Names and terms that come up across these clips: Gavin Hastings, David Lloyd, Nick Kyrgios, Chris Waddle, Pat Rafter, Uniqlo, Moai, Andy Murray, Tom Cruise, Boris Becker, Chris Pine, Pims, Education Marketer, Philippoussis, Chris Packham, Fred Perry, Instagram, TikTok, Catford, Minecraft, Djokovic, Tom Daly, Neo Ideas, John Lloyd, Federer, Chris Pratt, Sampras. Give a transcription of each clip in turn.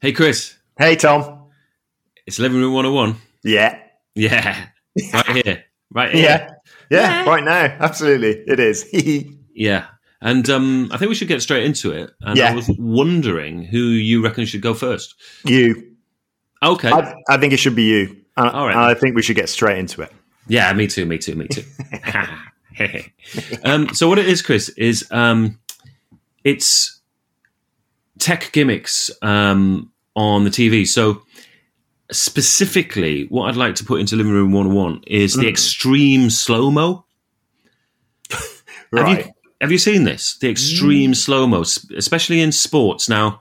Hey, Chris. Hey, Tom. It's Living Room 101. Yeah. Yeah. Right here. Right here. Yeah. Yeah. Yeah. Right now. Absolutely. It is. Yeah. And I think we should get straight into it. And yeah. I was wondering who you reckon should go first. You. Okay. I think it should be you. All right. I think we should get straight into it. Yeah. Me too. So what it is, Chris, is it's tech gimmicks on the TV. So specifically, what I'd like to put into Living Room 101 is the extreme slow-mo. Right. Have you seen this? The extreme slow-mo, especially in sports. Now,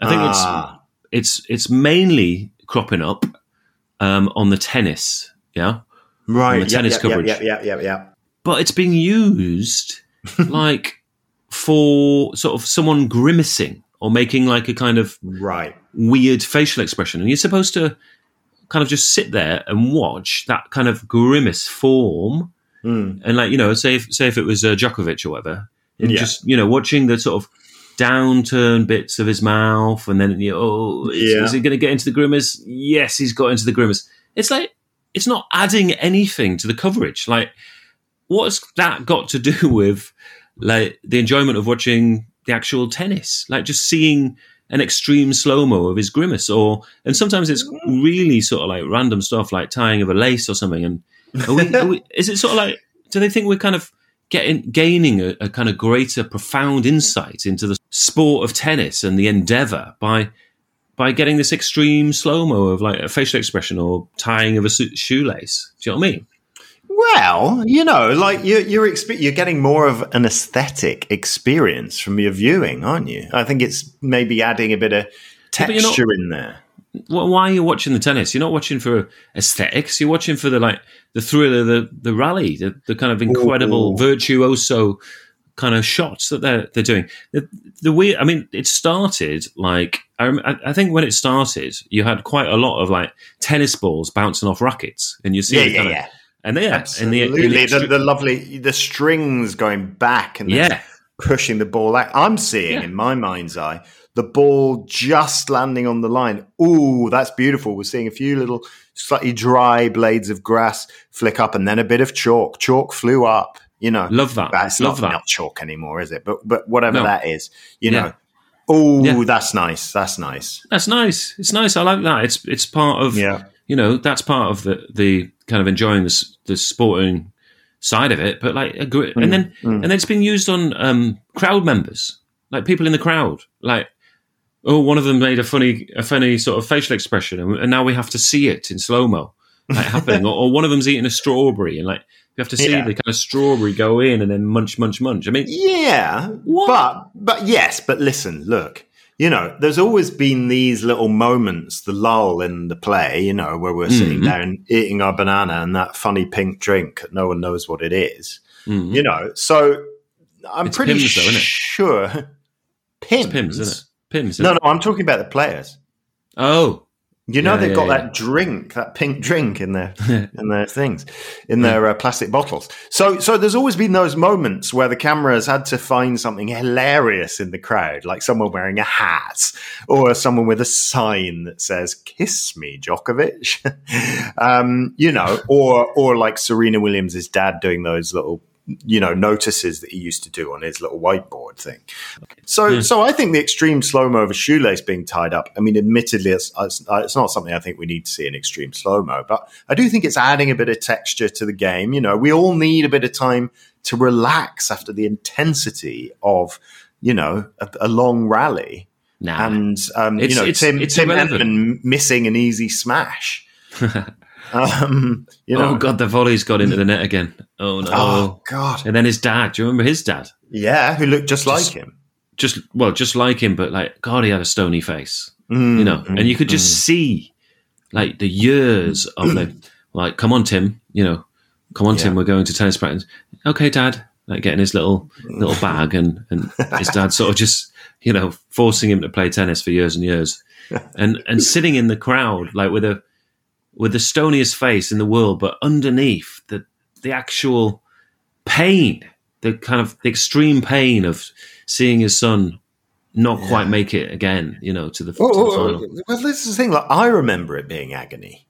I think it's mainly cropping up on the tennis, yeah? Right. On the tennis coverage. Yeah. But it's being used like for sort of someone grimacing or making like a kind of weird facial expression. And you're supposed to kind of just sit there and watch that kind of grimace form. Mm. And like, you know, say if it was Djokovic or whatever, and just, you know, watching the sort of downturn bits of his mouth and then, you know, is he going to get into the grimace? Yes, he's got into the grimace. It's like, it's not adding anything to the coverage. Like, what's that got to do with like the enjoyment of watching the actual tennis, like just seeing an extreme slow-mo of his grimace? And sometimes it's really sort of like random stuff, like tying of a lace or something. And is it sort of like, do they think we're kind of gaining a kind of greater, profound insight into the sport of tennis and the endeavour by getting this extreme slow-mo of like a facial expression or tying of a shoelace? Do you know what I mean? Well, you know, like you're getting more of an aesthetic experience from your viewing, aren't you? I think it's maybe adding a bit of texture in there. Well, why are you watching the tennis? You're not watching for aesthetics. You're watching for the thriller, the rally, the kind of incredible virtuoso kind of shots that they're doing. The weird, I mean, it started like I think when it started, you had quite a lot of like tennis balls bouncing off rackets, and you see And they are the lovely the strings going back and pushing the ball out. I'm seeing in my mind's eye the ball just landing on the line. Ooh, that's beautiful. We're seeing a few little slightly dry blades of grass flick up, and then a bit of chalk. Chalk flew up. You know, love that. That's not chalk anymore, is it? But whatever that is, you know. Ooh, that's nice. It's nice. I like that. It's part of You know, that's part of the kind of enjoying the sporting side of it, but like and then it's been used on crowd members, like people in the crowd. Like, oh, one of them made a funny sort of facial expression, and now we have to see it in slow mo, like happening. or one of them's eating a strawberry, and like you have to see the kind of strawberry go in and then munch, munch, munch. I mean, what? But listen, look. You know, there's always been these little moments, the lull in the play, you know, where we're sitting down eating our banana and that funny pink drink. No one knows what it is, you know. So it's pretty Pims, though, isn't it? Sure. Pims. It's Pims, isn't it? Pims. Isn't I'm talking about the players. Oh. You know, they've got that drink, that pink drink in their things, in their plastic bottles. So there's always been those moments where the camera has had to find something hilarious in the crowd, like someone wearing a hat or someone with a sign that says "Kiss me, Djokovic," you know, or like Serena Williams' dad doing those little, you know, notices that he used to do on his little whiteboard thing. So I think the extreme slow-mo of a shoelace being tied up, I mean, admittedly, it's not something I think we need to see in extreme slow-mo, but I do think it's adding a bit of texture to the game. You know, we all need a bit of time to relax after the intensity of, you know, a long rally. Nah. And, you know, Tim Henman missing an easy smash. You know. Oh, God, the volley's got into the net again. Oh, no. Oh, God. And then his dad. Do you remember his dad? Yeah, who looked just like him. Just like him, but like, God, he had a stony face. You know, and you could just see like the years of like, come on, Tim, you know, Tim, we're going to tennis practice. Okay, Dad. Like getting his little bag and his dad sort of just, you know, forcing him to play tennis for years and years. And sitting in the crowd, like with the stoniest face in the world, but underneath the actual pain, the kind of extreme pain of seeing his son not quite make it again, you know, to the final. Well, this is the thing. Like, I remember it being agony.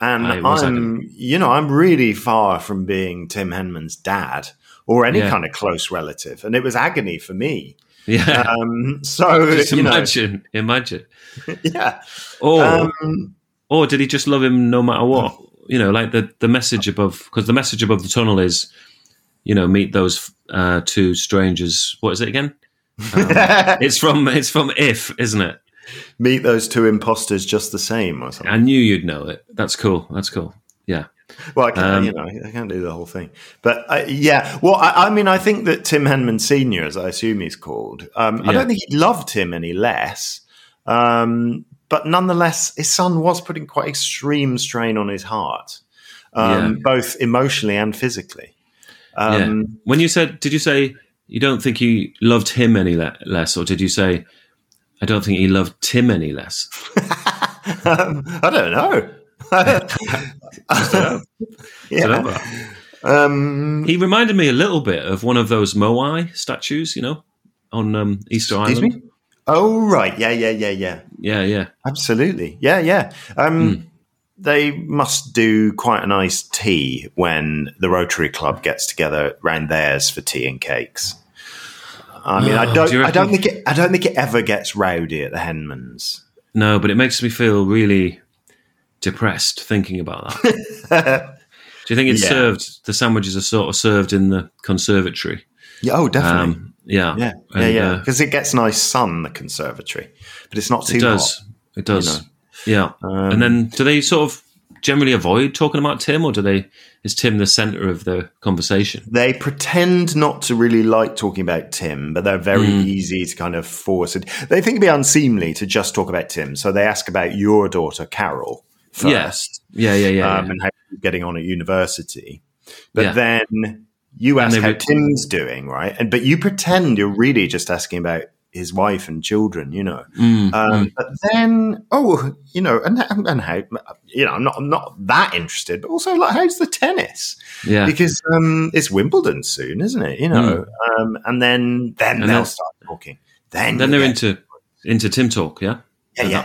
And I'm really far from being Tim Henman's dad or any kind of close relative. And it was agony for me. Yeah. Imagine. Yeah. Or did he just love him no matter what? You know, like the message above, because the message above the tunnel is, you know, meet those two strangers. What is it again? It's from If, isn't it? Meet those two imposters just the same or something. I knew you'd know it. That's cool. Yeah. Well, I can't, I can't do the whole thing. But, I think that Tim Henman Sr., as I assume he's called, I don't think he loved him any less. But nonetheless, his son was putting quite extreme strain on his heart, both emotionally and physically. When you said, did you say you don't think you loved him any less, or did you say, I don't think he loved Tim any less? I don't know. He reminded me a little bit of one of those Moai statues, you know, on Easter Island. Excuse me? Oh, right. Yeah. Absolutely. Yeah. They must do quite a nice tea when the Rotary Club gets together round theirs for tea and cakes. I mean, I don't think it ever gets rowdy at the Henmans. No, but it makes me feel really depressed thinking about that. Do you think it's served? The sandwiches are sort of served in the conservatory. Yeah, oh, definitely. Yeah. Because it gets nice sun, the conservatory, but it's not too hot. It does. You know? Yeah. And then, do they sort of generally avoid talking about Tim, or is Tim the center of the conversation? They pretend not to really like talking about Tim, but they're very easy to kind of force it. They think it'd be unseemly to just talk about Tim, so they ask about your daughter Carol first. Yeah. And how she's getting on at university, but then you ask how Tim's doing, right? But you pretend you're really just asking about his wife and children, you know. But then, and how, you know, I'm not that interested, but also, like, how's the tennis? Yeah, because it's Wimbledon soon, isn't it? You know, and then they'll start talking. Then they're into Tim talk, yeah. Yeah,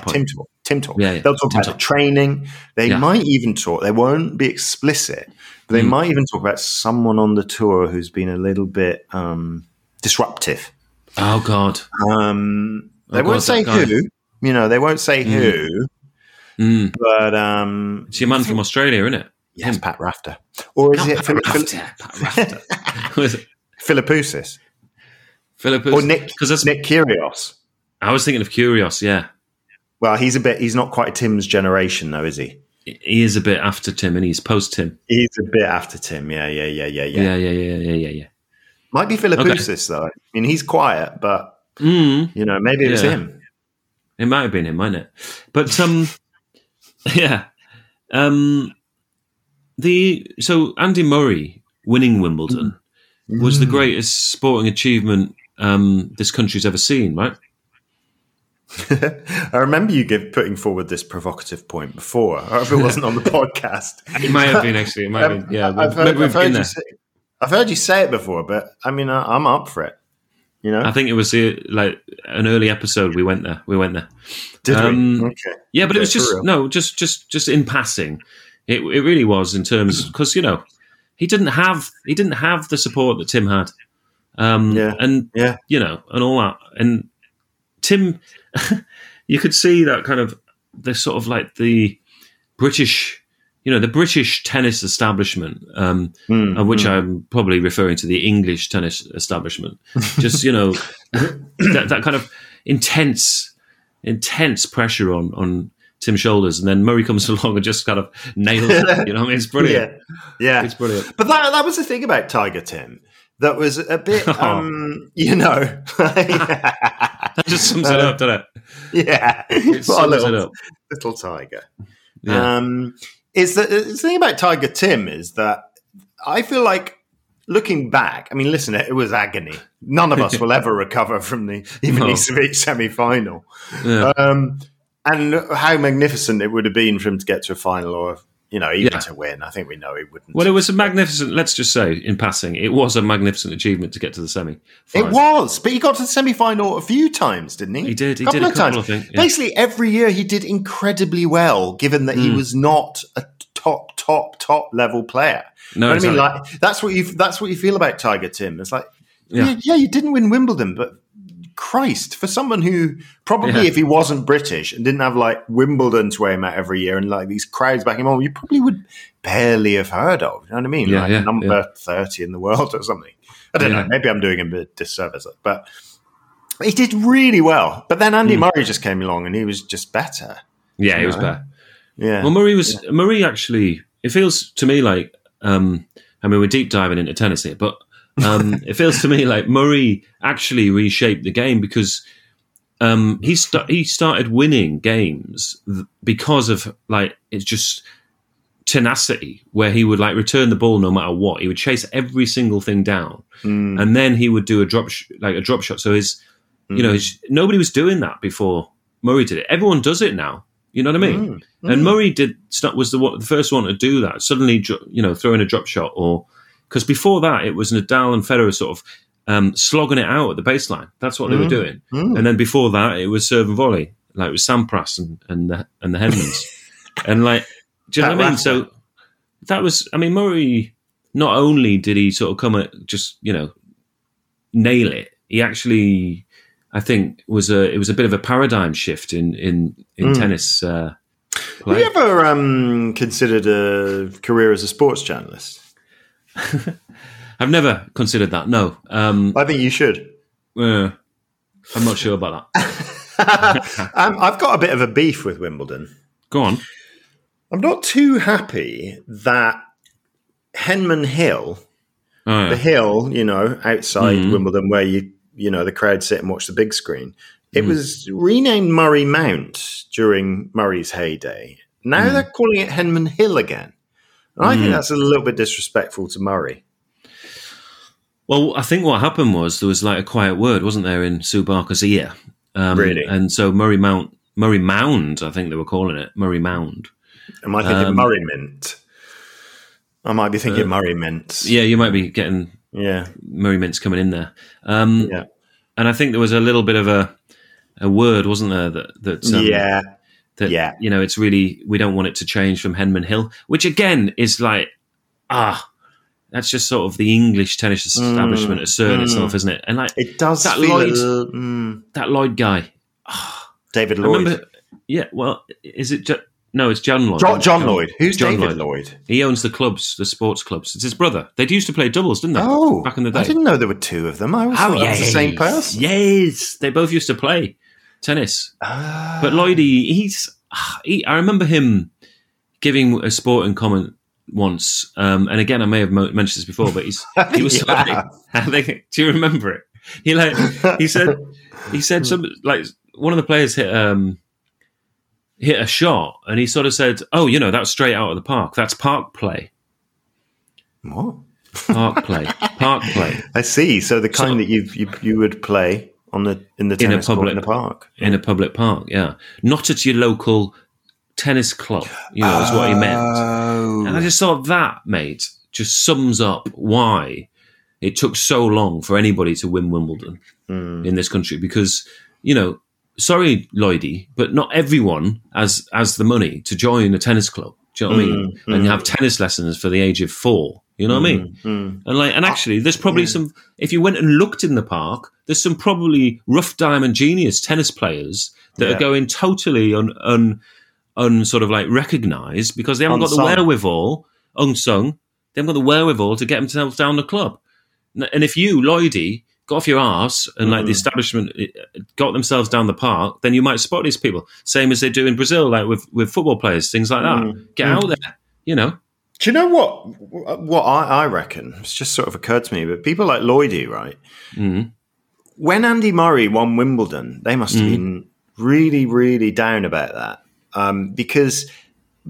Tim talk. Yeah. They'll talk about the training. They might even talk. They won't be explicit, but they might even talk about someone on the tour who's been a little bit disruptive. Oh, God. They won't say who. But it's your man from Australia, isn't it? Yes, Pat Rafter. Or is it Pat Rafter? Philippoussis. Or Nick Kyrgios. I was thinking of Kyrgios, yeah. Well, he's not quite Tim's generation, though, is he? He is a bit after Tim, and he's post Tim. He's a bit after Tim, yeah. Might be Philippoussis, though. I mean, he's quiet, but, you know, maybe it was him. It might have been him, mightn't it? But, yeah. So Andy Murray winning Wimbledon was the greatest sporting achievement this country's ever seen, right? I remember you putting forward this provocative point before. I hope it wasn't on the podcast. It might have been, actually. It might have been, yeah. I've heard you say it before, but I mean, I'm up for it. You know, I think it was like an early episode. We went there. Did we? Okay. Yeah, but it was just in passing. It really was, in terms, because, you know, he didn't have the support that Tim had, you know, and all that. And Tim, you could see that kind of the sort of like the British. You know, the British tennis establishment, of which I'm probably referring to the English tennis establishment, just, you know, that kind of intense pressure on Tim's shoulders. And then Murray comes along and just kind of nails it. You know what I mean? It's brilliant. Yeah. It's brilliant. But that was the thing about Tiger Tim. That was a bit, you know. That just sums it up, doesn't it? Yeah. It sums it up. Little Tiger. Yeah. The thing about Tiger Tim is that I feel like, looking back, I mean, listen, it was agony. None of us will ever recover from the Ivanisevic semi-final. And how magnificent it would have been for him to get to a final, or, you know, even to win. I think we know he wouldn't. Well, it was a magnificent, let's just say, in passing, it was a magnificent achievement to get to the semi. It was, but he got to the semi-final a few times, didn't he? He did. He did a couple of times. Basically, every year he did incredibly well, given that he was not a top level player. No, you know exactly. What I mean, like that's what you feel about Tiger, Tim. It's like, you didn't win Wimbledon, but Christ, for someone who probably, if he wasn't British and didn't have like Wimbledon to weigh him out every year and like these crowds back him on, you probably would barely have heard of. You know what I mean? 30 in the world or something. I don't know. Maybe I'm doing him a disservice, but he did really well. But then Andy Murray just came along and he was just better. Yeah, he was better. Yeah. Well, Murray actually. It feels to me like. I mean, we're deep diving into tennis here, but it feels to me like Murray actually reshaped the game because he started winning games because of like it's just tenacity, where he would like return the ball no matter what. He would chase every single thing down, and then he would do a drop shot. So his, nobody was doing that before Murray did it. Everyone does it now. You know what I mean? And Murray was the first one to do that. Suddenly, throwing a drop shot, or because before that it was Nadal and Federer sort of slogging it out at the baseline. That's what they were doing. And then before that, it was serve and volley, like it was Sampras and the Henmans, and like, do you know what I mean? So that was, I mean, Murray. Not only did he sort of come at just nail it, he actually. I think it was a bit of a paradigm shift in tennis. Have you ever considered a career as a sports journalist? I've never considered that. No, I think you should. I'm not sure about that. I've got a bit of a beef with Wimbledon. Go on. I'm not too happy that Henman Hill, the hill, outside Wimbledon, where the crowd sit and watch the big screen. It was renamed Murray Mount during Murray's heyday. Now they're calling it Henman Hill again. And I think that's a little bit disrespectful to Murray. Well, I think what happened was there was like a quiet word, wasn't there, in Sue Barker's ear? Really? And so Murray Mound, I think they were calling it, Murray Mound. Am I thinking Murray Mint? I might be thinking Murray Mints. Yeah, you might be getting... Yeah, Murray Mint's coming in there, and I think there was a little bit of a word, wasn't there? It's really, we don't want it to change from Henman Hill, which again is like that's just sort of the English tennis establishment asserting itself, isn't it? And like it does that feel that Lloyd guy, David Lloyd. Remember, yeah, well, is it? No, it's John Lloyd. John Lloyd. Who's John David Lloyd? He owns the clubs, the sports clubs. It's his brother. They used to play doubles, didn't they? Oh, back in the day. I didn't know there were two of them. I always thought it was the same person. Yes, they both used to play tennis. But Lloyd, I remember him giving a sporting comment once. And again, I may have mentioned this before, but he was. Do you remember it? He said something like one of the players hit a shot, and he sort of said, that's straight out of the park. That's park play. What? Park play. I see. So the kind that you would play in the tennis court in a park. In a public park, yeah. Not at your local tennis club, is what he meant. And I just thought that, mate, just sums up why it took so long for anybody to win Wimbledon in this country. Because, sorry, Lloydie, but not everyone has the money to join a tennis club. Do you know what I mean? And have tennis lessons for the age of 4. You know what I mean? And actually, there's probably some. If you went and looked in the park, there's some probably rough diamond genius tennis players that are going totally recognised because they haven't got the wherewithal, unsung. They haven't got the wherewithal to get themselves down the club. And if you, Lloydie, got off your arse and the establishment got themselves down the park, then you might spot these people. Same as they do in Brazil, like with football players, things like that. Get out there, Do you know what? What I reckon, it's just sort of occurred to me, but people like Lloydie, right? When Andy Murray won Wimbledon, they must have been really, really down about that. Because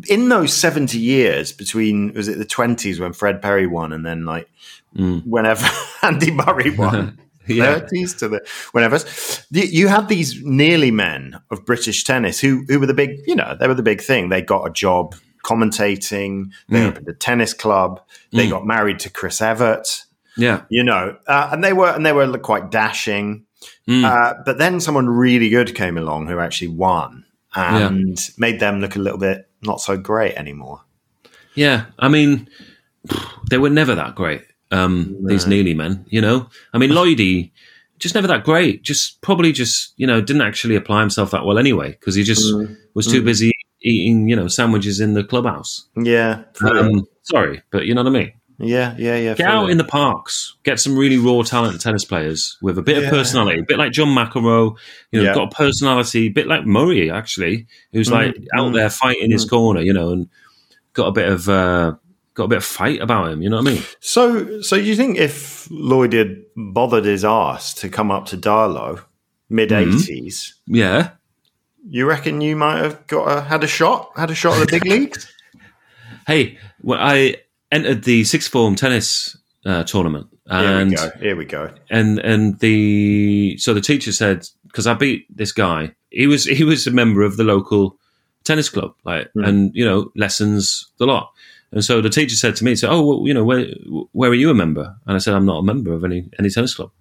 in those 70 years between, was it the 20s when Fred Perry won and then like, whenever Andy Murray won, 30s to the whenever, you had these nearly men of British tennis who were the big, they were the big thing. They got a job, commentating. They opened a tennis club. They got married to Chris Evert. Yeah, you know, and they were quite dashing. But then someone really good came along who actually won and made them look a little bit not so great anymore. Yeah, I mean, they were never that great. These Neely men, you know. I mean, Lloydie, just never that great. Probably didn't actually apply himself that well anyway because he just was too busy eating, you know, sandwiches in the clubhouse. Yeah. Sorry, but you know what I mean? Yeah. Get out in the parks. Get some really raw talent tennis players with a bit of personality, a bit like John McEnroe, you know, got a personality, a bit like Murray, actually, who's like out there fighting his corner, you know, and got a bit of fight about him, you know what I mean? So you think if Lloyd had bothered his arse to come up to Darlow mid-80s, you reckon you might have had a shot at the big leagues? Hey, well, I entered the sixth form tennis tournament. And Here we go. And the teacher said, because I beat this guy, he was a member of the local tennis club, like, and, you know, lessons the lot. And so the teacher said to me, "Oh, well, you know, where are you a member?" And I said, "I'm not a member of any tennis club."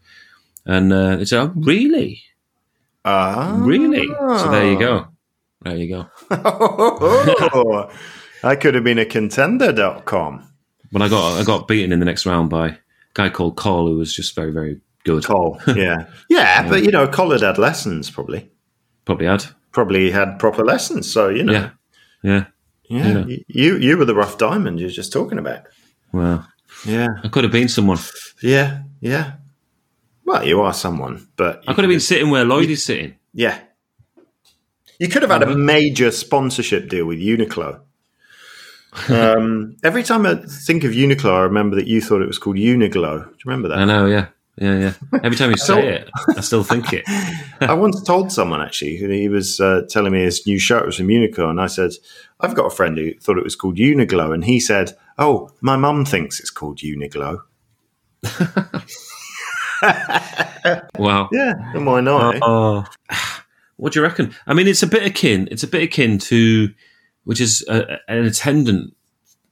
And they said, "Oh, really? Really?" So there you go. There you go. Oh, I could have been a contender.com. But I got beaten in the next round by a guy called Cole, who was just very, very good. Cole, yeah. Yeah, but, you know, Cole had lessons, probably. Probably had proper lessons, so, you know. Yeah. Yeah, you were the rough diamond you were just talking about. Wow. Yeah. I could have been someone. Yeah. Well, you are someone, but... I could have been sitting where Lloyd is sitting. Yeah. You could have had a major sponsorship deal with Uniqlo. Every time I think of Uniqlo, I remember that you thought it was called Uniglow. Do you remember that? I know, yeah. Yeah. Every time you say it, I still think it. I once told someone, actually, he was telling me his new shirt was from Uniqlo, and I said, "I've got a friend who thought it was called Uniglow," and he said, "Oh, my mum thinks it's called Uniglow." Wow. Yeah, and why not? What do you reckon? I mean, it's a bit akin to, which is an attendant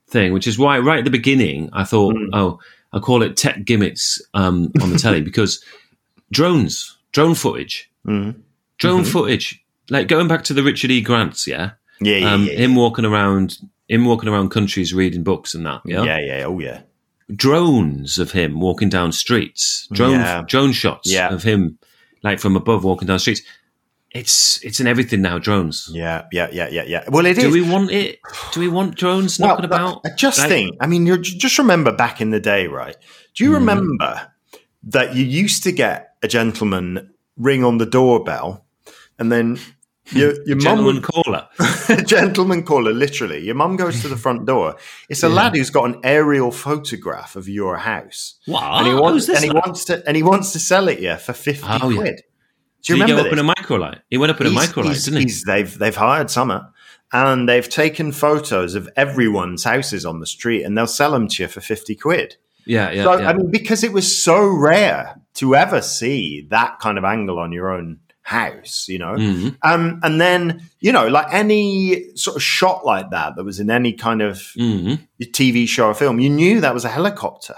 thing, which is why right at the beginning I thought, I call it tech gimmicks on the telly because drone footage, like going back to the Richard E. Grants, yeah. Him walking around countries reading books and that, yeah. Drones of him walking down streets, drone shots of him like from above walking down streets. It's in everything now, drones. Yeah. Well, it is. Do we want it? Do we want drones knocking about? I just think, I mean, you just remember back in the day, right? Do you remember that you used to get a gentleman ring on the doorbell and then your gentleman caller. A gentleman caller, literally. Your mum goes to the front door. It's a lad who's got an aerial photograph of your house. Wow. And he wants to sell it you for 50 quid. Yeah. Do you remember this? He went up in a microlight, didn't he? They've hired Summer, and they've taken photos of everyone's houses on the street, and they'll sell them to you for 50 quid. Yeah. So, I mean, because it was so rare to ever see that kind of angle on your own house, you know? And then, you know, like any sort of shot like that was in any kind of TV show or film, you knew that was a helicopter.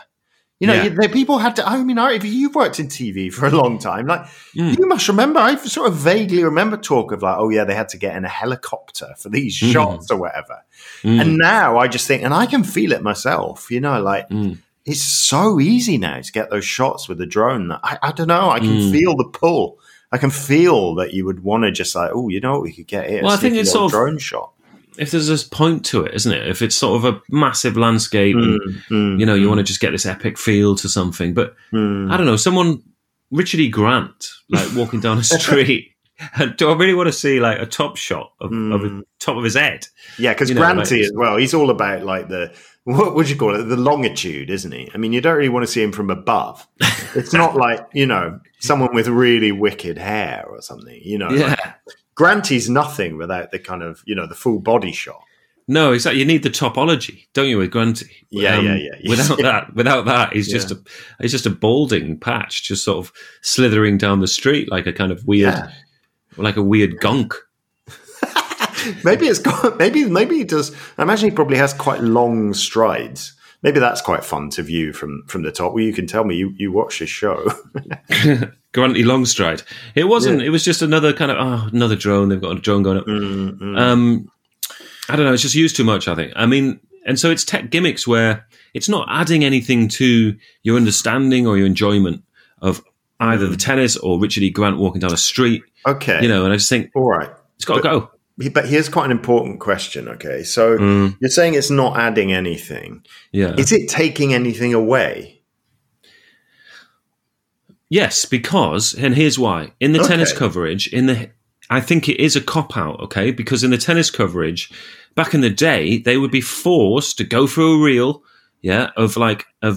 You know, people had to. I mean, if you've worked in TV for a long time, like you must remember. I sort of vaguely remember talk of like, oh yeah, they had to get in a helicopter for these shots or whatever. And now I just think, and I can feel it myself. You know, like it's so easy now to get those shots with the drone. That I don't know. I can feel the pull. I can feel that you would want to just like, oh, you know what, we could get here. Well, I think it's sort of drone shot. If there's this point to it, isn't it? If it's sort of a massive landscape and, you know, you want to just get this epic feel to something. But, I don't know, Richard E. Grant, like, walking down a street. Do I really want to see, like, a top shot of the top of his head? Yeah, because Granty as well, he's all about, like, what would you call it? The longitude, isn't he? I mean, you don't really want to see him from above. It's not like, you know, someone with really wicked hair or something, you know. Yeah. Like, Granty's nothing without the kind of, you know, the full body shot. No, exactly. You need the topology, don't you, with Granty? Yeah. Without that, he's just a balding patch, just sort of slithering down the street like a kind of weird, like a weird gunk. Maybe he does. I imagine he probably has quite long strides. Maybe that's quite fun to view from the top. Well, you can tell me you watch his show. Grantly Longstride. It wasn't. Yeah. It was just another kind of another drone. They've got a drone going up. Mm-hmm. I don't know. It's just used too much, I think. I mean, and so it's tech gimmicks where it's not adding anything to your understanding or your enjoyment of either the tennis or Richard E. Grant walking down a street. Okay, you know, and I just think, all right, it's got to go. But here's quite an important question, okay? So you're saying it's not adding anything. Yeah. Is it taking anything away? Yes, because, and here's why. In the tennis coverage, I think it is a cop-out, okay? Because in the tennis coverage, back in the day, they would be forced to go through a reel, of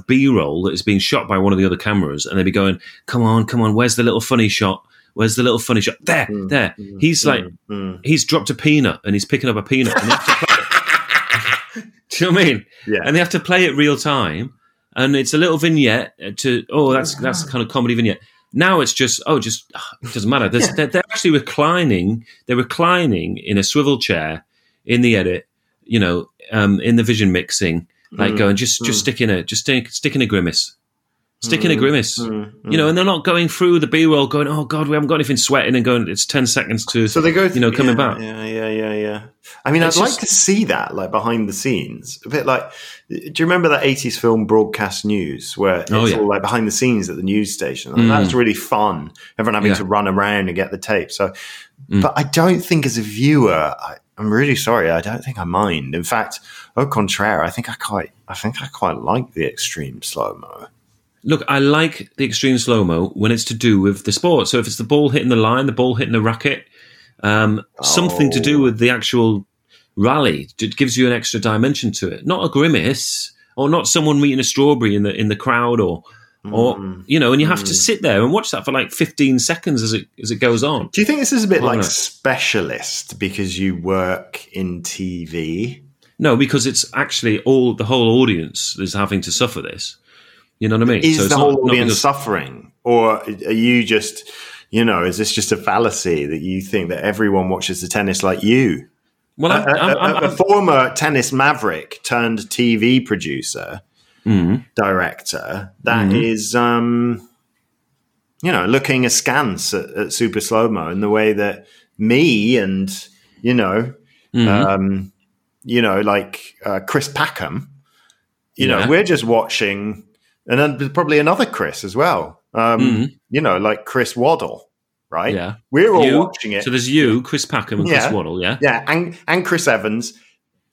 B-roll that is being shot by one of the other cameras, and they'd be going, come on, where's the little funny shot? Where's the little funny shot? There. He's he's dropped a peanut and he's picking up a peanut. And they have to play it. Do you know what I mean? Yeah. And they have to play it real time. And it's a little vignette that's kind of comedy vignette. Now it's just it doesn't matter. Yeah. They're actually reclining. They're reclining in a swivel chair in the edit, in the vision mixing, going, stick in a grimace. Stick in a grimace, and they're not going through the B-roll going, oh, God, we haven't got anything sweating and going, it's 10 seconds to, so they go, coming back. Yeah. I mean, I'd like to see that, behind the scenes. A bit like, do you remember that 80s film Broadcast News where it's all, behind the scenes at the news station? And that's really fun, everyone having to run around and get the tape. So, but I don't think as a viewer, I'm really sorry, I don't think I mind. In fact, au contraire, I think I quite like the extreme slow-mo. Look, I like the extreme slow-mo when it's to do with the sport. So if it's the ball hitting the line, the ball hitting the racket, something to do with the actual rally, it gives you an extra dimension to it. Not a grimace, or not someone eating a strawberry in the crowd, or and you have to sit there and watch that for 15 seconds as it goes on. Do you think this is a bit like Specialist because you work in TV? No, because it's actually the whole audience is having to suffer this. You know what I mean? Is the whole audience suffering? Or are you just, is this just a fallacy that you think that everyone watches the tennis like you? Well, a former tennis maverick turned TV producer, director, that is, looking askance at super slow-mo in the way that me and, Chris Packham, we're just watching... And then probably another Chris as well, like Chris Waddle, right? Yeah. We're all watching it. So there's you, Chris Packham, and Chris Waddle, yeah? Yeah, and Chris Evans,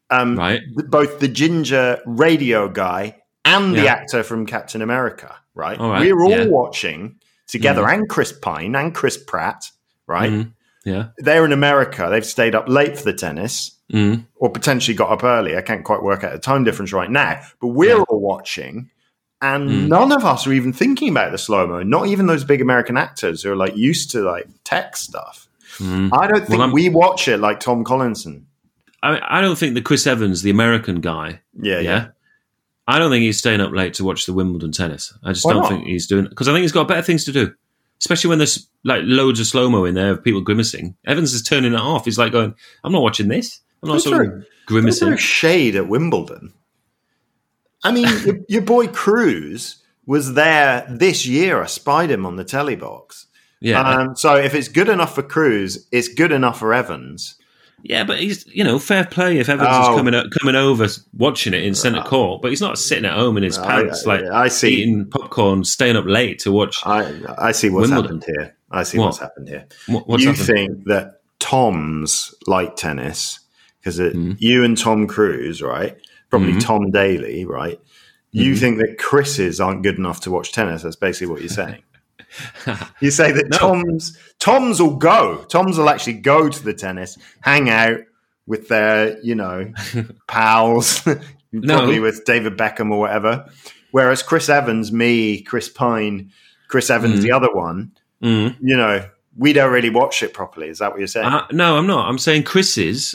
right. Both the ginger radio guy and the actor from Captain America, right? All right. We're all watching together, and Chris Pine and Chris Pratt, right? Yeah. They're in America. They've stayed up late for the tennis or potentially got up early. I can't quite work out the time difference right now, but we're all watching... And none of us are even thinking about the slow-mo, not even those big American actors who are used to tech stuff. I don't think we watch it like Tom Collinson. I don't think the Chris Evans, the American guy. Yeah. I don't think he's staying up late to watch the Wimbledon tennis. I just don't think he's doing it because I think he's got better things to do, especially when there's loads of slow-mo in there of people grimacing. Evans is turning it off. He's going, I'm not watching this. I'm not grimacing. There's no shade at Wimbledon. I mean, your boy Cruz was there this year. I spied him on the telly box. Yeah. So if it's good enough for Cruz, it's good enough for Evans. Yeah, but he's, fair play if Evans is coming over, watching it in centre court, but he's not sitting at home in his pants, eating popcorn, staying up late to watch. I see what's Wimbledon. Happened here. I see what's happened here. Think that Toms like tennis because you and Tom Cruise, right? Probably Tom Daly, right? You think that Chris's aren't good enough to watch tennis. That's basically what you're saying. You say that Toms will go. Toms will actually go to the tennis, hang out with their, pals, probably with David Beckham or whatever. Whereas Chris Evans, me, Chris Pine, Chris Evans, the other one, we don't really watch it properly. Is that what you're saying? No, I'm not. I'm saying Chris's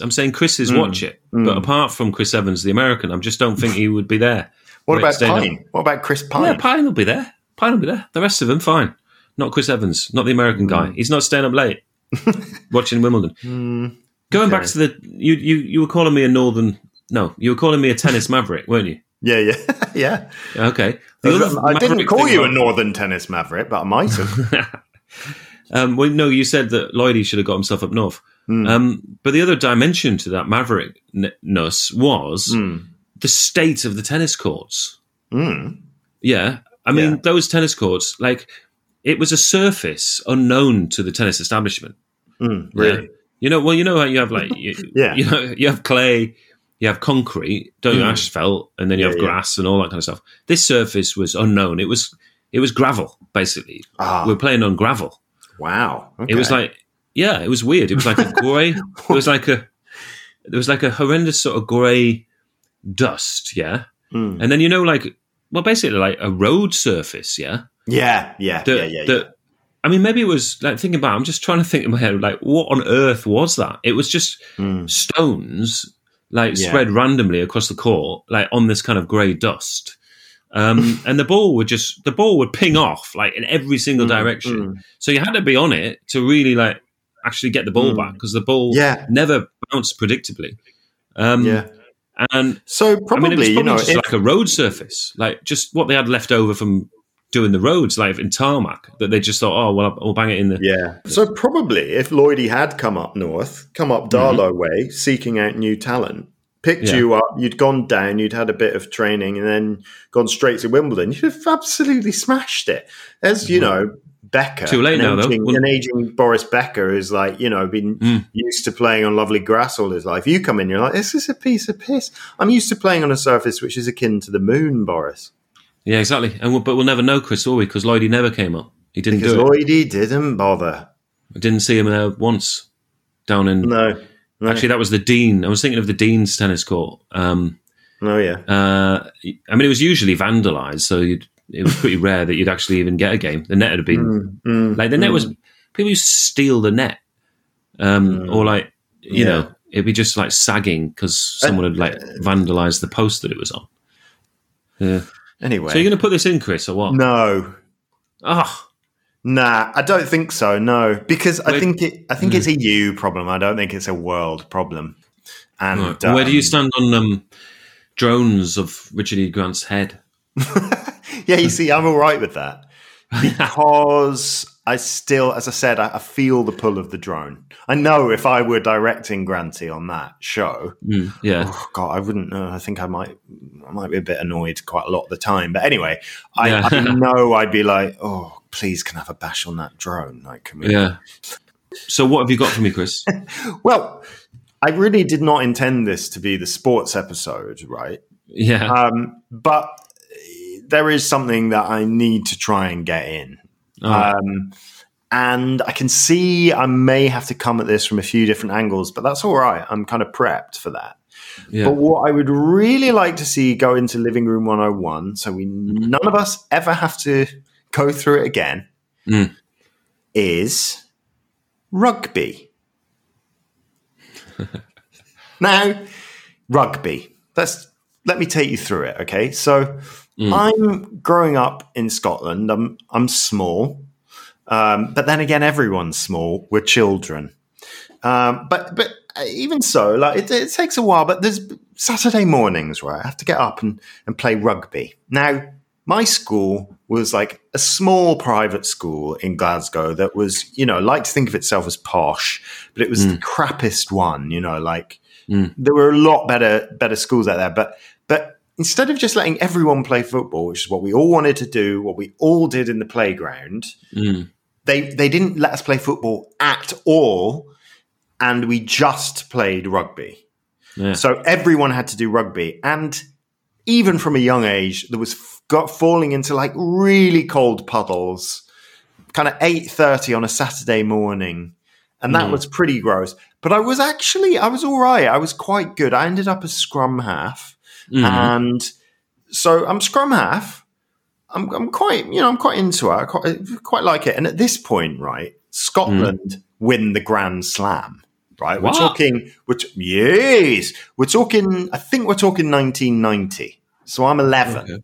watch it. But apart from Chris Evans, the American, I just don't think he would be there. What about Pine? What about Chris Pine? Yeah, Pine will be there. The rest of them, fine. Not Chris Evans, not the American guy. He's not staying up late watching Wimbledon. Going back to the you were calling me a you were calling me a tennis maverick, weren't you? Yeah. Okay. I didn't call you a northern tennis maverick, but I might have. You said that Lloydie should have got himself up north. Mm. But the other dimension to that maverickness was the state of the tennis courts. Mm. Yeah. I mean, those tennis courts, it was a surface unknown to the tennis establishment. Mm, really? Yeah. You know how you have, you have clay, you have concrete, don't you, asphalt, and then you have grass and all that kind of stuff. This surface was unknown. It was gravel, basically. Ah. We're playing on gravel. Wow. Okay. It was it was weird. It was like a grey. There was like a horrendous sort of grey dust. Yeah. Mm. And then basically like a road surface. Yeah. Yeah. Yeah. I mean, maybe it was thinking about. I'm just trying to think in my head. What on earth was that? It was just stones. Spread randomly across the court, on this kind of grey dust. And the ball would ping off, in every single direction. Mm. So you had to be on it to really, actually get the ball back, because the ball never bounced predictably. And so probably, it was like a road surface, just what they had left over from doing the roads, in tarmac, that they just thought, I'll bang it in the... Yeah. So probably if Lloydie had come up north, come up Darlow way, seeking out new talent, picked you up, you'd gone down, you'd had a bit of training and then gone straight to Wimbledon, you'd have absolutely smashed it. As, Becker. Too late now, though. An aging Boris Becker who's, been used to playing on lovely grass all his life. You come in, you're like, this is a piece of piss. I'm used to playing on a surface which is akin to the moon, Boris. Yeah, exactly. But we'll never know, Chris, will we? Because Lloydie never came up. He didn't do it. Because Lloydie didn't bother. I didn't see him there once down in... No. Actually, that was the Dean. I was thinking of the Dean's tennis court. It was usually vandalised, so it was pretty rare that you'd actually even get a game. The net had been... the net was... People used to steal the net. It'd be just, sagging because someone had, vandalised the post that it was on. Yeah. Anyway. So you're going to put this in, Chris, or what? No. Oh. Nah, I don't think so, no. Because I think it's a EU problem. I don't think it's a world problem. And right. Where do you stand on drones of Richard E. Grant's head? Yeah, you see, I'm all right with that. Because I still, as I said, I feel the pull of the drone. I know if I were directing Granty on that show, I wouldn't know. I think I might be a bit annoyed quite a lot of the time. But anyway, I know I'd be like, oh, please can I have a bash on that drone? Can we? Yeah. So what have you got for me, Chris? Well, I really did not intend this to be the sports episode, right? Yeah. But there is something that I need to try and get in. Oh. And I can see I may have to come at this from a few different angles, but that's all right. I'm kind of prepped for that. Yeah. But what I would really like to see go into Living Room 101, so we none of us ever have to go through it again, is rugby. Now, rugby. Let me take you through it, okay? So... I'm growing up in Scotland. I'm small, but then again, everyone's small. We're children, but even so, it takes a while. But there's Saturday mornings where I have to get up and play rugby. Now, my school was a small private school in Glasgow that was, I like to think of itself as posh, but it was the crappiest one. There were a lot better schools out there, but. Instead of just letting everyone play football, which is what we all wanted to do, what we all did in the playground, they didn't let us play football at all, and we just played rugby. Yeah. So everyone had to do rugby. And even from a young age, there was falling into really cold puddles, kind of 8:30 on a Saturday morning. And that was pretty gross. But I was all right. I was quite good. I ended up as scrum half. Mm-hmm. And so I'm scrum half. I'm quite, I'm quite into it. I quite like it. And at this point, right, Scotland win the Grand Slam, right? What? I think we're talking 1990. So I'm 11. Okay.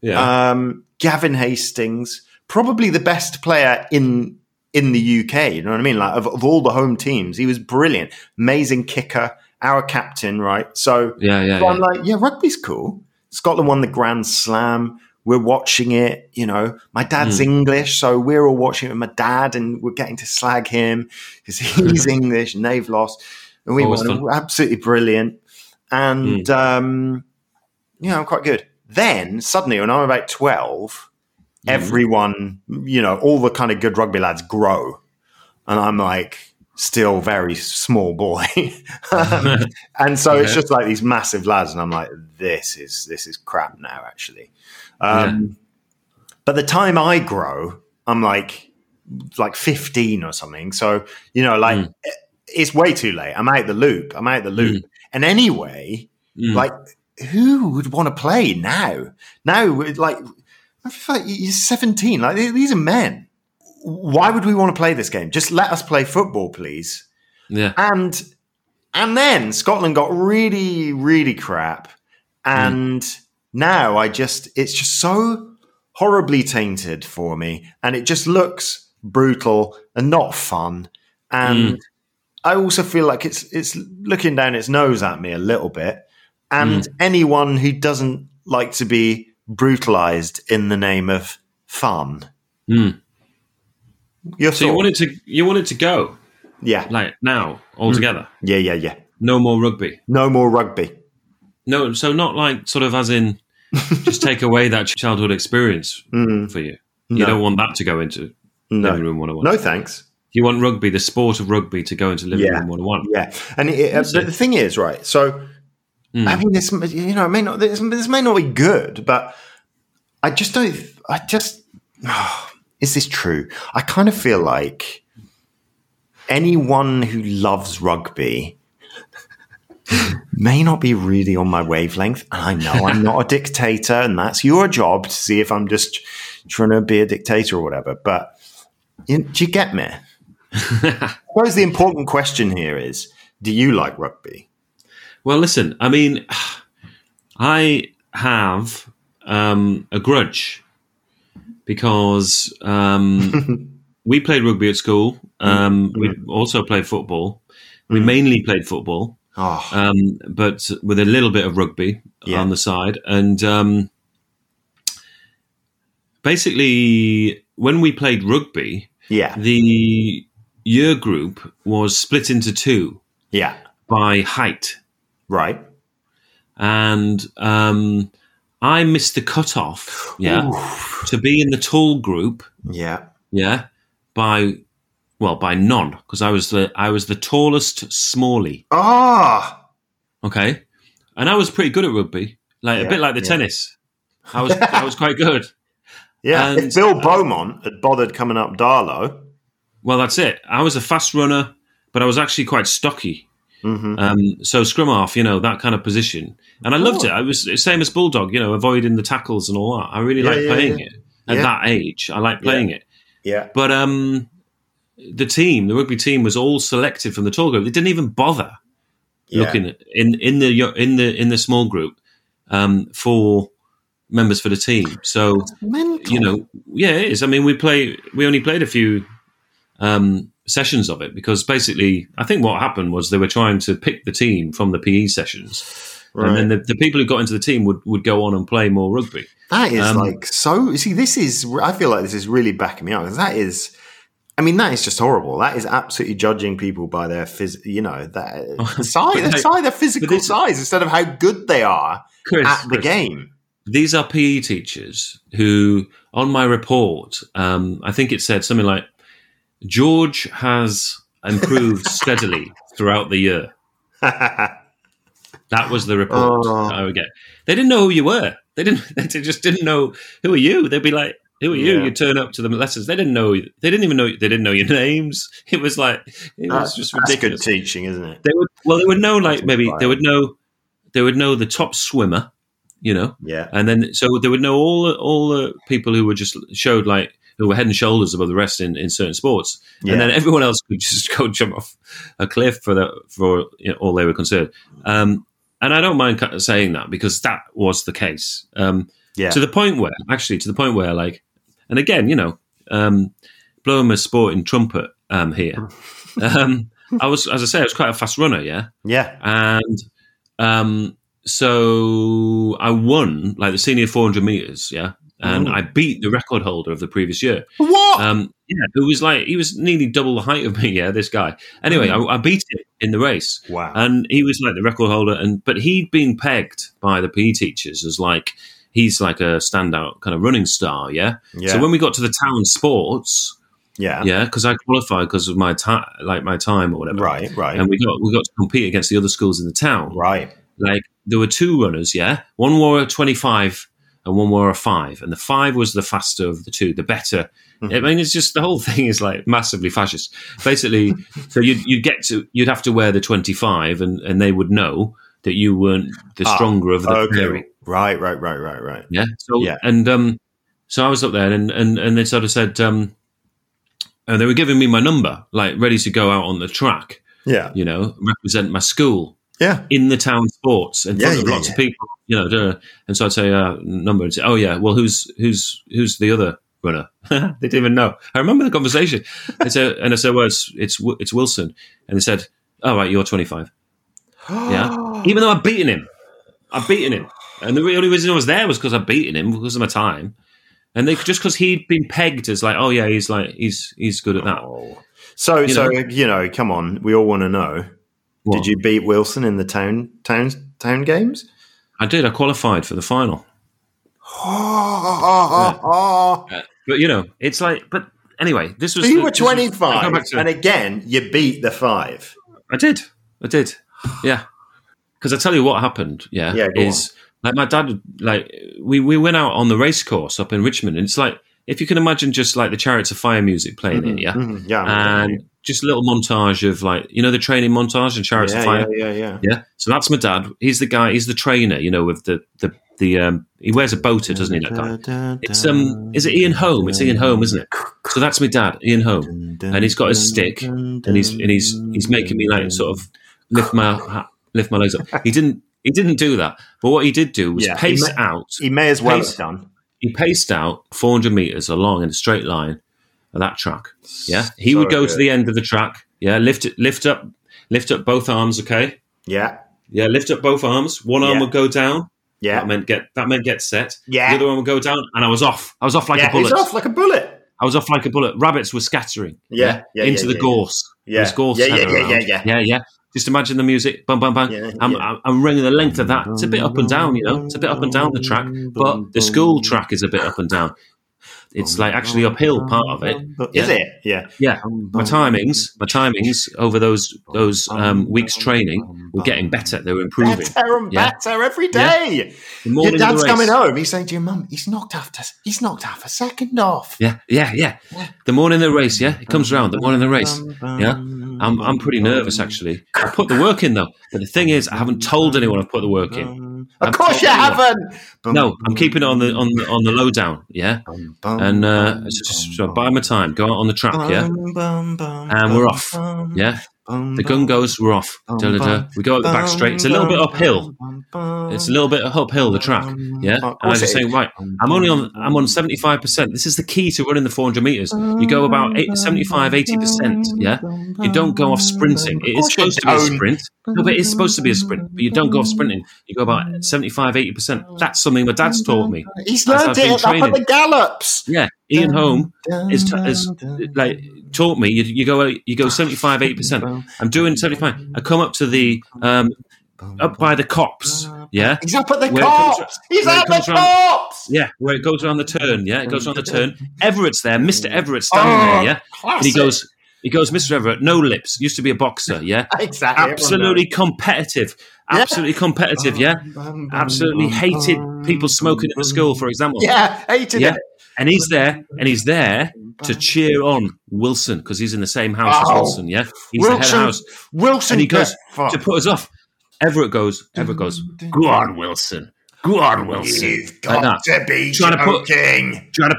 Yeah. Gavin Hastings, probably the best player in in the UK. You know what I mean? Like of all the home teams, he was brilliant, amazing kicker, our captain, right? So I'm like, yeah, rugby's cool. Scotland won the Grand Slam. We're watching it, you know. My dad's English, so we're all watching it with my dad, and we're getting to slag him because he's English and they've lost. And we were absolutely brilliant. And, you know, I'm quite good. Then suddenly when I'm about 12, everyone, you know, all the kind of good rugby lads grow. And I'm like still very small boy. And so it's just like these massive lads. And I'm like, this is crap now, actually. But the time I grow, I'm like 15 or something. So, you know, like it's way too late. I'm out the loop. And anyway, like who would want to play now? Now, like I feel like you're 17. Like these are men. Why would we want to play this game? Just let us play football, please. Yeah. And then Scotland got really, really crap. And now it's just so horribly tainted for me. And it just looks brutal and not fun. And I also feel like it's looking down its nose at me a little bit. And anyone who doesn't like to be brutalized in the name of fun. So you wanted to go, like now altogether. No more rugby. No, so not like sort of as in just take away that childhood experience for you. You don't want that to go into Living Room 101. No, thanks. You want rugby, the sport of rugby, to go into Living Room 101. Yeah, and the thing is, right? So I mean, this, you know, this may not be good, but I just don't. Is this true? I kind of feel like anyone who loves rugby may not be really on my wavelength. And I know I'm not a dictator, and that's your job to see if I'm just trying to be a dictator or whatever. But do you get me? I suppose the important question here is, do you like rugby? Well, listen, I mean, I have a grudge. Because we played rugby at school. We also played football. We mainly played football, but with a little bit of rugby on the side. And basically, when we played rugby, the year group was split into two by height. Right. And... I missed the cutoff, to be in the tall group, by none, because I was the tallest smallie. Ah, okay, and I was pretty good at rugby, like a bit like the tennis. I was quite good. Yeah, and if Bill Beaumont had bothered coming up Darlow, well, that's it. I was a fast runner, but I was actually quite stocky. Mm-hmm. So scrum half, you know, that kind of position, and I loved it. I was same as Bulldog, you know, avoiding the tackles and all that. I really liked playing it at that age. I liked playing it. Yeah, but the rugby team, was all selected from the tall group. They didn't even bother looking at, in the small group for members for the team. So you know, it is. I mean, we only played a few. Sessions of it, because basically I think what happened was they were trying to pick the team from the PE sessions, and then the people who got into the team would go on and play more rugby. That is I feel like this is really backing me up. That is just horrible. That is absolutely judging people by their their physical size instead of how good they are at the game. These are PE teachers who, on my report, I think it said something like, George has improved steadily throughout the year. That was the report that I would get. They didn't know who you were. They just didn't know who are you. They'd be like, "Who are you?" You turn up to them lessons. They didn't know. They didn't even know. They didn't know your names. It was like it was just ridiculous. That's good teaching, isn't it? They would know. Like maybe they would know. They would know the top swimmer. You know. Yeah. And then so they would know all the people who were just showed like. Who were head and shoulders above the rest in certain sports, and then everyone else could just go jump off a cliff for all they were concerned. And I don't mind saying that because that was the case. To the point where, like, and again, you know, blowing my sporting trumpet here. I was, as I say, I was quite a fast runner, yeah? Yeah. And so I won, like, the senior 400 metres, yeah? And I beat the record holder of the previous year. What? Yeah, who was like, he was nearly double the height of me, yeah, this guy. Anyway, I beat him in the race. Wow. And he was like the record holder, but he'd been pegged by the PE teachers as like, he's like a standout kind of running star, yeah? Yeah. So when we got to the town sports... Yeah, yeah, because I qualified because of my my time or whatever. Right, right. And we got to compete against the other schools in the town. Right, like there were two runners. Yeah, one wore a 25 and one wore a 5, and the 5 was the faster of the two, the better. Mm-hmm. I mean, it's just the whole thing is like massively fascist, basically. So you'd have to wear the 25, and they would know that you weren't the stronger of the pairing. Right. Yeah. So yeah, and so I was up there, and they sort of said. And they were giving me my number, like ready to go out on the track. Yeah, you know, represent my school. Yeah, in the town sports in front of lots of people. You know, and so I'd say number and say, "Oh yeah, well, who's the other runner?" They didn't even know. I remember the conversation. And I said, "Well, it's Wilson." And they said, "Oh right, you're 25." Yeah, even though I'd beaten him, and the only reason I was there was because I'd beaten him because of my time. And they just because he'd been pegged as like, oh yeah, he's like he's good at that. So you know, come on, we all want to know. What? Did you beat Wilson in the town games? I did. I qualified for the final. But you know, it's like. But anyway, this was. So you were 25, and again, you beat the 5. I did. Yeah, because I tell you what happened. Yeah. Go on. Like my dad, like we went out on the race course up in Richmond, and it's like if you can imagine just like the Chariots of Fire music playing just a little montage of like you know the training montage and Chariots of Fire, yeah. So that's my dad. He's the guy. He's the trainer, you know, with the he wears a boater, doesn't he? That guy. It's is it Ian Holm? It's Ian Holm, isn't it? So that's my dad, Ian Holm, and he's got his stick, and he's making me like sort of lift my legs up. He didn't do that, but what he did do was pace out. He may as well have done. He paced out 400 metres along in a straight line of that track. Yeah, he would go to the end of the track. Yeah, lift up both arms. Okay. Yeah, lift up both arms. One arm would go down. Yeah, that meant get set. Yeah, the other one would go down, and I was off. I was off like a bullet. Rabbits were scattering. Into the gorse. Yeah, It was gorse. Just imagine the music, bang, bang, bang. Yeah, I'm running the length of that. It's a bit up and down, you know. It's a bit up and down the track, but the school track is a bit up and down. It's like actually uphill part of it. Yeah. Is it? Yeah. Yeah. My timings over those weeks training were getting better. They were improving. Better and better every day. Yeah. Your dad's coming home. He's saying to your mum, he's knocked half a second off. Yeah. The morning of the race, yeah. It comes round. The morning of the race. Yeah. I'm pretty nervous, actually. I put the work in, though. But the thing is, I haven't told anyone I've put the work in. Of course you haven't. No, I'm keeping it on the lowdown, yeah? And so I buy my time, go out on the track, yeah? And we're off, yeah? The gun goes, we're off. Da-da-da. We go up the back straight. It's a little bit uphill, the track, yeah? And I just say, right, I'm on 75%. This is the key to running the 400 metres. You go about 75, 80%, yeah? You don't go off sprinting. It is supposed to be a sprint. No, but it is supposed to be a sprint, but you don't go off sprinting. You go about 75, 80%. That's something my dad's taught me. He's learned it up at the gallops. Yeah, Ian Holm has like taught me. You go 75, 80%. I'm doing 75. I come up to the up by the cops. Yeah, he's up at the cops. He's at the cops. Yeah, where it goes around the turn. Yeah, it goes around the turn. Everett's there, Mr. Everett standing there. Yeah, classic. And he goes, Mr. Everett, no lips. Used to be a boxer, yeah? Exactly. Absolutely competitive. Absolutely competitive, yeah? Absolutely hated people smoking at the school, for example. Yeah, hated it. And he's there to cheer on Wilson, because he's in the same house as Wilson, yeah? He's Wilson, the head of house. Wilson, and he goes to put us off. Everett goes, go on, Wilson. Go on, Wilson. You've got like to be trying to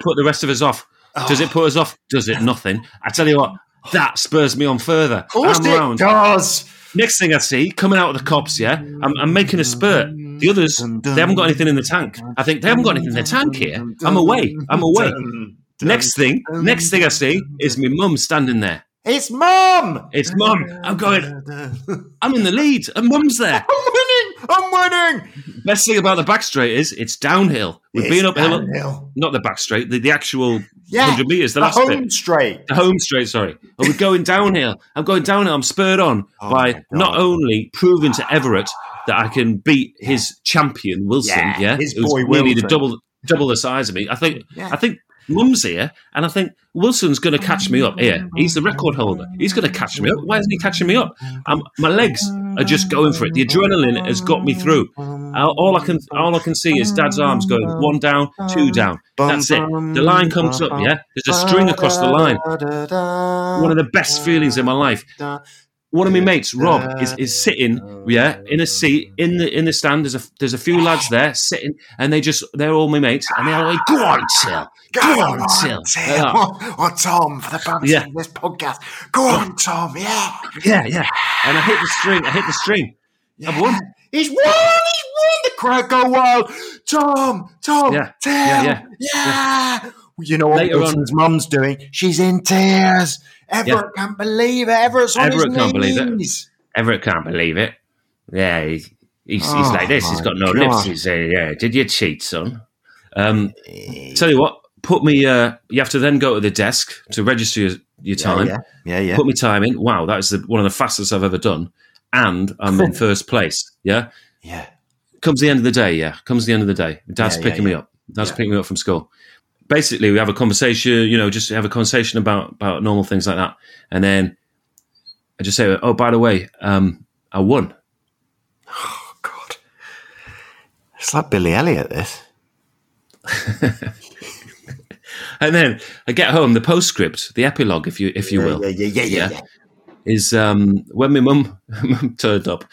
put the rest of us off. Does it put us off? Does it? Nothing. I tell you what, that spurs me on further. Of course it does. Next thing I see, coming out of the cops, yeah, I'm making a spurt. The others, they haven't got anything in the tank. I think they haven't got anything in the tank here. I'm away. Next thing I see is my mum standing there. It's mum. I'm going, I'm in the lead, and mum's there. I'm winning. Best thing about the back straight is it's downhill. We've been uphill. Not the back straight, the actual 100 metres, the last home bit. Straight. The home straight, sorry. But we're going downhill. I'm going downhill. I'm spurred on by not only proving to Everett that I can beat his champion, Wilson. Yeah, his boy Wilson. Really the double the size of me. I think mum's here, and I think Wilson's going to catch me up here. He's the record holder. He's going to catch me up. Why isn't he catching me up? My legs are just going for it. The adrenaline has got me through. All I can see is Dad's arms going one down, two down. That's it. The line comes up, yeah? There's a string across the line. One of the best feelings in my life. One of my mates, Rob, is sitting, in a seat in the stand. There's a few lads there sitting, and they're all my mates, and they're like, "Go on, Till, go on, Till. Or Tom for the fans in this podcast. Go on, Tom, yeah." And I hit the string. Yeah. I've won. He's won. The crowd go wild. Tom, Till, yeah. You know what Wilson's mum's doing? She's in tears. Everett can't believe it. Everett can't believe it. Yeah, he's like this. He's got no lips. He's saying, did you cheat, son? Tell you what, put me. You have to then go to the desk to register your time. Yeah. Put me time in. Wow, that is one of the fastest I've ever done. And I'm in first place. Yeah? Yeah. Comes the end of the day. Dad's picking me up. Dad's picking me up from school. Basically, we have a conversation, just have a conversation about normal things like that. And then I just say, oh, by the way, I won. Oh, God. It's like Billy Elliot, this. And then I get home, the postscript, the epilogue, if you will. Is when my mum turned up.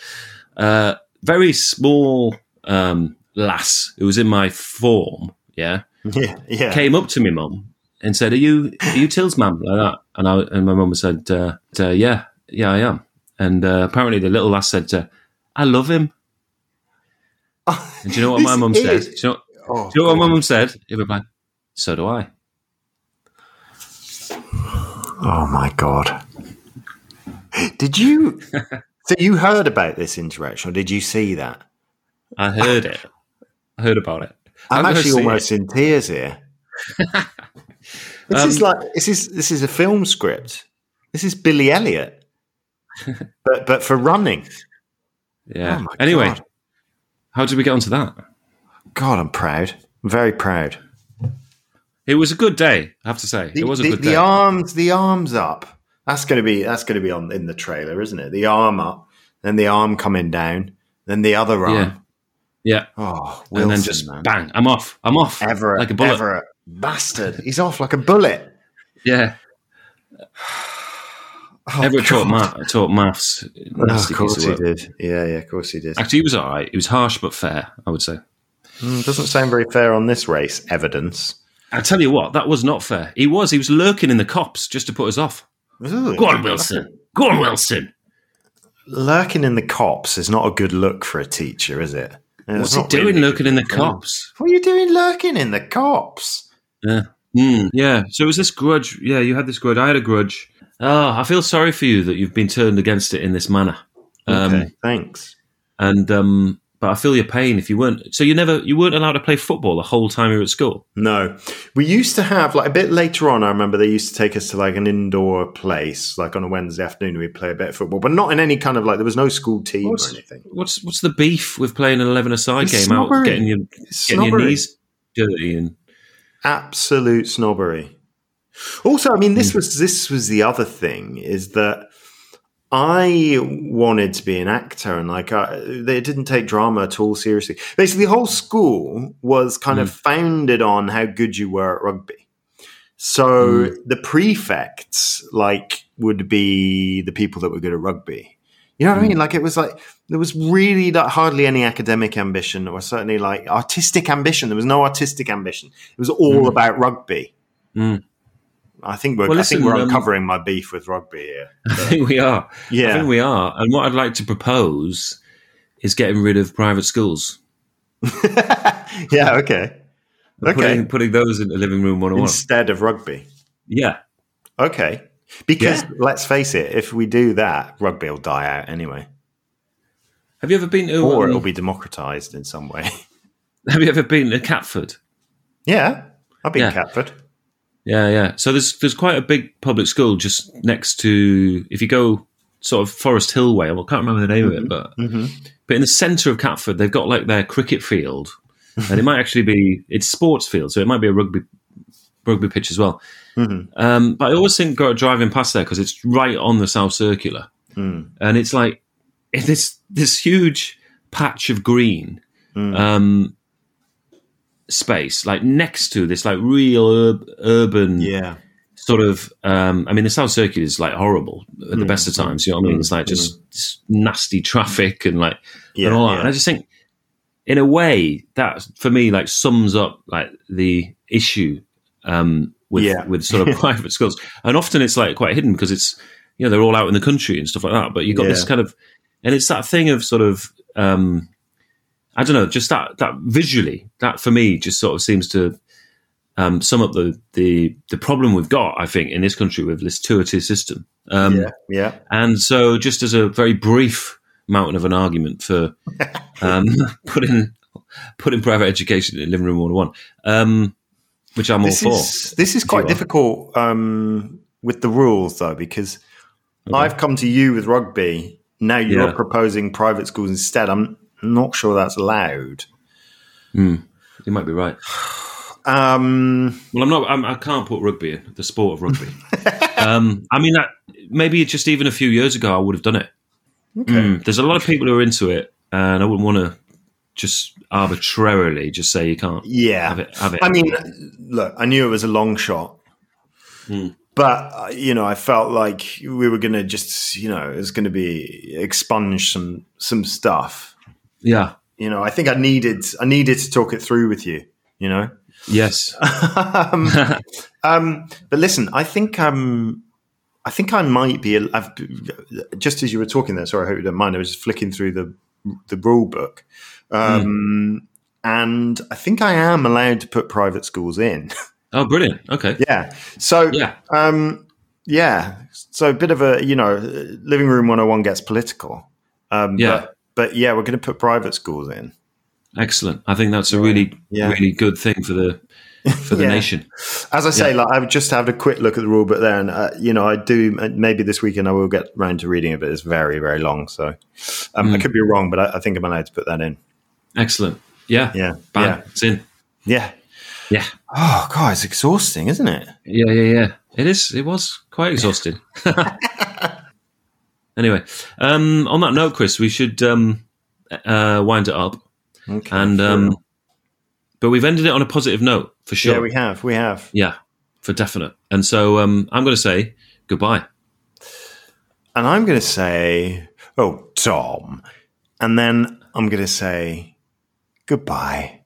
Very small lass who was in my form, came up to me mum and said, "Are you Till's mum?" Like that, and my mum said, "Yeah, I am." And apparently, the little lass said, "I love him." And do you know what my mum said? Do you know what my mum said? It was like, "So do I." Oh my God! Did you? So you heard about this interaction, or did you see that? I heard it. I heard about it. I'm actually almost in tears here. This is a film script. This is Billy Elliot, but for running. Yeah. Oh anyway, God. How did we get onto that? God, I'm proud. I'm very proud. It was a good day, I have to say. It was a good day. The arms up. That's going to be on in the trailer, isn't it? The arm up, then the arm coming down, then the other arm. Yeah. Yeah. Oh, Wilson, and then just bang. I'm off. Everett, like a bullet. Everett, bastard. He's off like a bullet. Yeah. Everett taught maths. Nasty, of course he did. Yeah, of course he did. Actually, he was all right. He was harsh but fair, I would say. Doesn't sound very fair on this race, evidence. I tell you what, that was not fair. He was lurking in the cops just to put us off. Ooh. Go on, Wilson. Lurking in the cops is not a good look for a teacher, is it? What's he doing lurking in the cops? What are you doing lurking in the cops? Yeah. So it was this grudge. Yeah, you had this grudge. I had a grudge. Oh, I feel sorry for you that you've been turned against it in this manner. Okay, thanks. And but I feel your pain if you weren't. So you weren't allowed to play football the whole time you were at school? No. We used to have, like a bit later on, I remember they used to take us to like an indoor place, like on a Wednesday afternoon we'd play a bit of football, but not in any kind of like, there was no school team or anything. What's the beef with playing an 11-a-side game snobbery. Out, getting your knees dirty? And absolute snobbery. Also, I mean, this was the other thing, is that I wanted to be an actor, and they didn't take drama at all seriously. Basically, the whole school was kind of founded on how good you were at rugby. So the prefects, would be the people that were good at rugby. You know what I mean? Like, it was like there was really hardly any academic ambition, or certainly like artistic ambition. There was no artistic ambition. It was all about rugby. I think we're uncovering my beef with rugby here. But. I think we are. Yeah. I think we are. And what I'd like to propose is getting rid of private schools. Yeah, okay. Okay. Putting those in the Living Room 101. Instead of rugby? Yeah. Okay. Because let's face it, if we do that, rugby will die out anyway. Have you ever been to... Or it'll be democratised in some way. Have you ever been to Catford? Yeah, I've been to Catford. Yeah, yeah. So there's quite a big public school just next to... If you go sort of Forest Hill way, I can't remember the name of it, but in the centre of Catford, they've got like their cricket field. And it might actually be... It's sports field, so it might be a rugby pitch as well. Mm-hmm. But I always think driving past there because it's right on the South Circular. Mm. And it's like this huge patch of green space, like next to this like real urban sort of... I mean, the South Circular is like horrible at the best of times, you know what I mean? It's like just nasty traffic and like and all that. And I just think, in a way, that for me like sums up like the issue with sort of private schools, and often it's like quite hidden because it's, you know, they're all out in the country and stuff like that. But you've got this kind of, and it's that thing of sort of I don't know, just that visually that for me just sort of seems to sum up the problem we've got, I think, in this country with this two-tier system. And so just as a very brief mountain of an argument for putting private education in Living Room 101, which I'm all for. This is quite difficult with the rules, though, because I've come to you with rugby. Now you're proposing private schools instead. I'm not sure that's allowed. Mm, you might be right. Well, I can't put rugby in, the sport of rugby. I mean, maybe just even a few years ago I would have done it. Okay. There's a lot of people who are into it, and I wouldn't want to just arbitrarily just say you can't have it. I mean, look, I knew it was a long shot, but, you know, I felt like we were going to just, you know, it's going to be expunge some stuff. Yeah. You know, I think I needed to talk it through with you, you know? Yes. But listen, I think I might be. Just as you were talking there, sorry, I hope you don't mind. I was just flicking through the rule book, and I think I am allowed to put private schools in. Oh, brilliant! Okay, yeah. So, So, a bit of a, you know, Living Room 101 gets political. But we're going to put private schools in. Excellent. I think that's a really good thing for the nation. As I say, like, I've just had a quick look at the rule book there, and you know, I do, maybe this weekend I will get round to reading it, but it's very, very long, so I could be wrong, but I think I'm allowed to put that in. Excellent. Bam. It's in. Oh god, it's exhausting, isn't it? It was quite exhausting. Anyway, on that note, Chris, we should wind it up. Okay, and but we've ended it on a positive note, for sure. Yeah, we have. Yeah, for definite. And so I'm going to say goodbye. And I'm going to say, oh, Tom. And then I'm going to say goodbye.